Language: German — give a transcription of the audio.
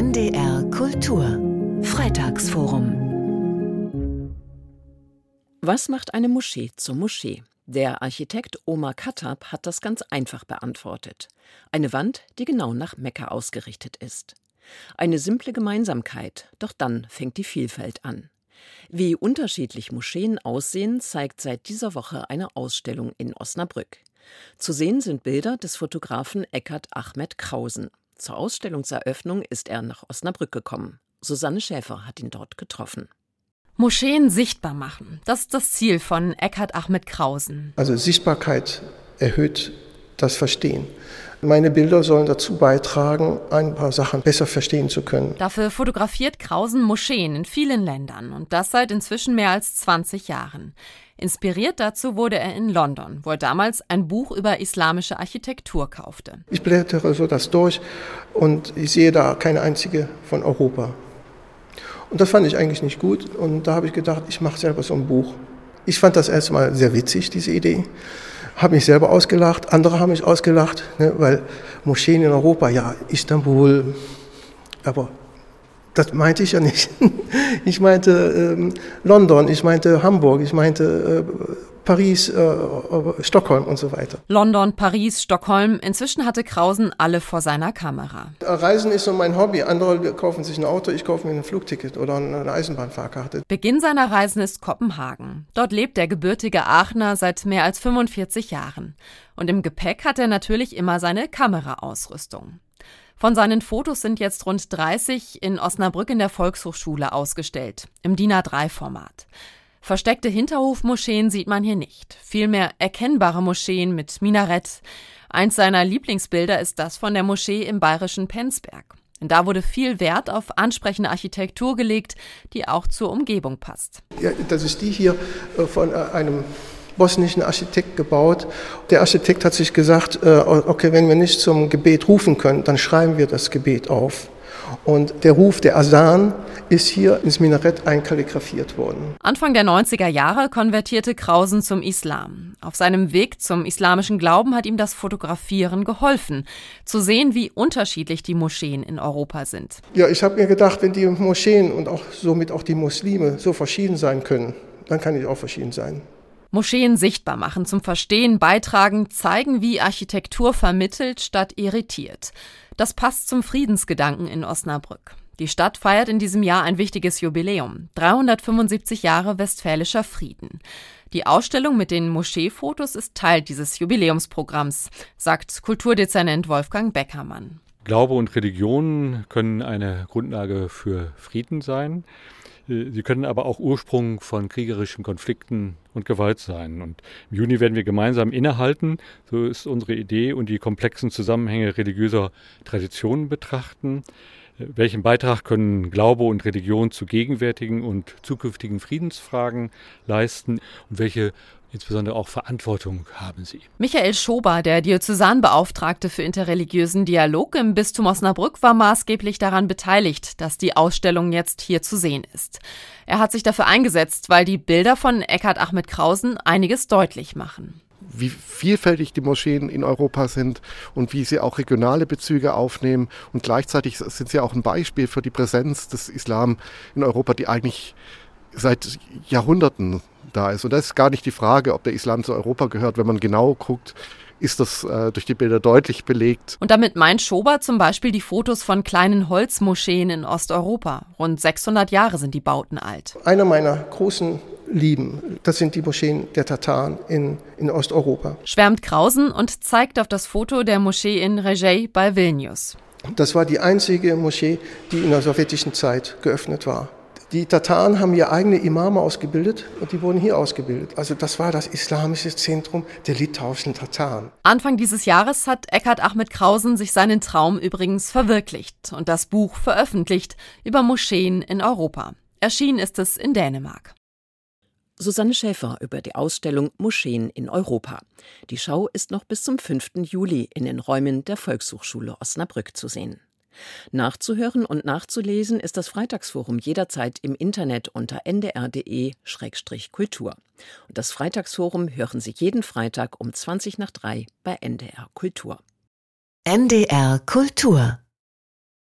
NDR Kultur Freitagsforum. Was macht eine Moschee zur Moschee? Der Architekt Omar Khattab hat das ganz einfach beantwortet. Eine Wand, die genau nach Mekka ausgerichtet ist. Eine simple Gemeinsamkeit, doch dann fängt die Vielfalt an. Wie unterschiedlich Moscheen aussehen, zeigt seit dieser Woche eine Ausstellung in Osnabrück. Zu sehen sind Bilder des Fotografen Eckhard Ahmed Krausen. Zur Ausstellungseröffnung ist er nach Osnabrück gekommen. Susanne Schäfer hat ihn dort getroffen. Moscheen sichtbar machen, das ist das Ziel von Eckhard Ahmed Krausen. Also Sichtbarkeit erhöht das Verstehen. Meine Bilder sollen dazu beitragen, ein paar Sachen besser verstehen zu können. Dafür fotografiert Krausen Moscheen in vielen Ländern und das seit inzwischen mehr als 20 Jahren. Inspiriert dazu wurde er in London, wo er damals ein Buch über islamische Architektur kaufte. Ich blättere so das durch und ich sehe da keine einzige von Europa. Und das fand ich eigentlich nicht gut und da habe ich gedacht, ich mache selber so ein Buch. Ich fand das erstmal sehr witzig, diese Idee. Habe mich selber ausgelacht, andere haben mich ausgelacht, weil Moscheen in Europa, ja, Istanbul, aber das meinte ich ja nicht. Ich meinte London, ich meinte Hamburg, ich meinte Paris, Stockholm und so weiter. London, Paris, Stockholm, inzwischen hatte Krausen alle vor seiner Kamera. Reisen ist so mein Hobby. Andere kaufen sich ein Auto, ich kaufe mir ein Flugticket oder eine Eisenbahnfahrkarte. Beginn seiner Reisen ist Kopenhagen. Dort lebt der gebürtige Aachener seit mehr als 45 Jahren. Und im Gepäck hat er natürlich immer seine Kameraausrüstung. Von seinen Fotos sind jetzt rund 30 in Osnabrück in der Volkshochschule ausgestellt, im DIN A3-Format. Versteckte Hinterhofmoscheen sieht man hier nicht. Vielmehr erkennbare Moscheen mit Minarett. Eins seiner Lieblingsbilder ist das von der Moschee im bayerischen Penzberg. Und da wurde viel Wert auf ansprechende Architektur gelegt, die auch zur Umgebung passt. Ja, das ist die hier von einem bosnischen Architekt gebaut. Der Architekt hat sich gesagt, okay, wenn wir nicht zum Gebet rufen können, dann schreiben wir das Gebet auf. Und der Ruf, der Azan, ist hier ins Minarett einkalligrafiert worden. Anfang der 90er Jahre konvertierte Krausen zum Islam. Auf seinem Weg zum islamischen Glauben hat ihm das Fotografieren geholfen, zu sehen, wie unterschiedlich die Moscheen in Europa sind. Ja, ich habe mir gedacht, wenn die Moscheen und auch somit auch die Muslime so verschieden sein können, dann kann ich auch verschieden sein. Moscheen sichtbar machen, zum Verstehen beitragen, zeigen, wie Architektur vermittelt statt irritiert. Das passt zum Friedensgedanken in Osnabrück. Die Stadt feiert in diesem Jahr ein wichtiges Jubiläum, 375 Jahre westfälischer Frieden. Die Ausstellung mit den Moscheefotos ist Teil dieses Jubiläumsprogramms, sagt Kulturdezernent Wolfgang Beckermann. Glaube und Religion können eine Grundlage für Frieden sein. Sie können aber auch Ursprung von kriegerischen Konflikten und Gewalt sein. Und im Juni werden wir gemeinsam innehalten, so ist unsere Idee, und die komplexen Zusammenhänge religiöser Traditionen betrachten. Welchen Beitrag können Glaube und Religion zu gegenwärtigen und zukünftigen Friedensfragen leisten und welche insbesondere auch Verantwortung haben sie? Michael Schober, der Diözesanbeauftragte für interreligiösen Dialog im Bistum Osnabrück, war maßgeblich daran beteiligt, dass die Ausstellung jetzt hier zu sehen ist. Er hat sich dafür eingesetzt, weil die Bilder von Eckhard Ahmed Krausen einiges deutlich machen. Wie vielfältig die Moscheen in Europa sind und wie sie auch regionale Bezüge aufnehmen. Und gleichzeitig sind sie auch ein Beispiel für die Präsenz des Islam in Europa, die eigentlich seit Jahrhunderten da ist. Und das ist gar nicht die Frage, ob der Islam zu Europa gehört. Wenn man genau guckt, ist das durch die Bilder deutlich belegt. Und damit meint Schober zum Beispiel die Fotos von kleinen Holzmoscheen in Osteuropa. Rund 600 Jahre sind die Bauten alt. Einer meiner großen Lieben, das sind die Moscheen der Tataren in Osteuropa. Schwärmt Krausen und zeigt auf das Foto der Moschee in Regey bei Vilnius. Das war die einzige Moschee, die in der sowjetischen Zeit geöffnet war. Die Tataren haben hier eigene Imame ausgebildet und die wurden hier ausgebildet. Also das war das islamische Zentrum der litauischen Tataren. Anfang dieses Jahres hat Eckhard Ahmed Krausen sich seinen Traum übrigens verwirklicht und das Buch veröffentlicht über Moscheen in Europa. Erschienen ist es in Dänemark. Susanne Schäfer über die Ausstellung Moscheen in Europa. Die Schau ist noch bis zum 5. Juli in den Räumen der Volkshochschule Osnabrück zu sehen. Nachzuhören und nachzulesen ist das Freitagsforum jederzeit im Internet unter ndr.de/kultur. Und das Freitagsforum hören Sie jeden Freitag um 2:20 bei NDR Kultur. NDR Kultur.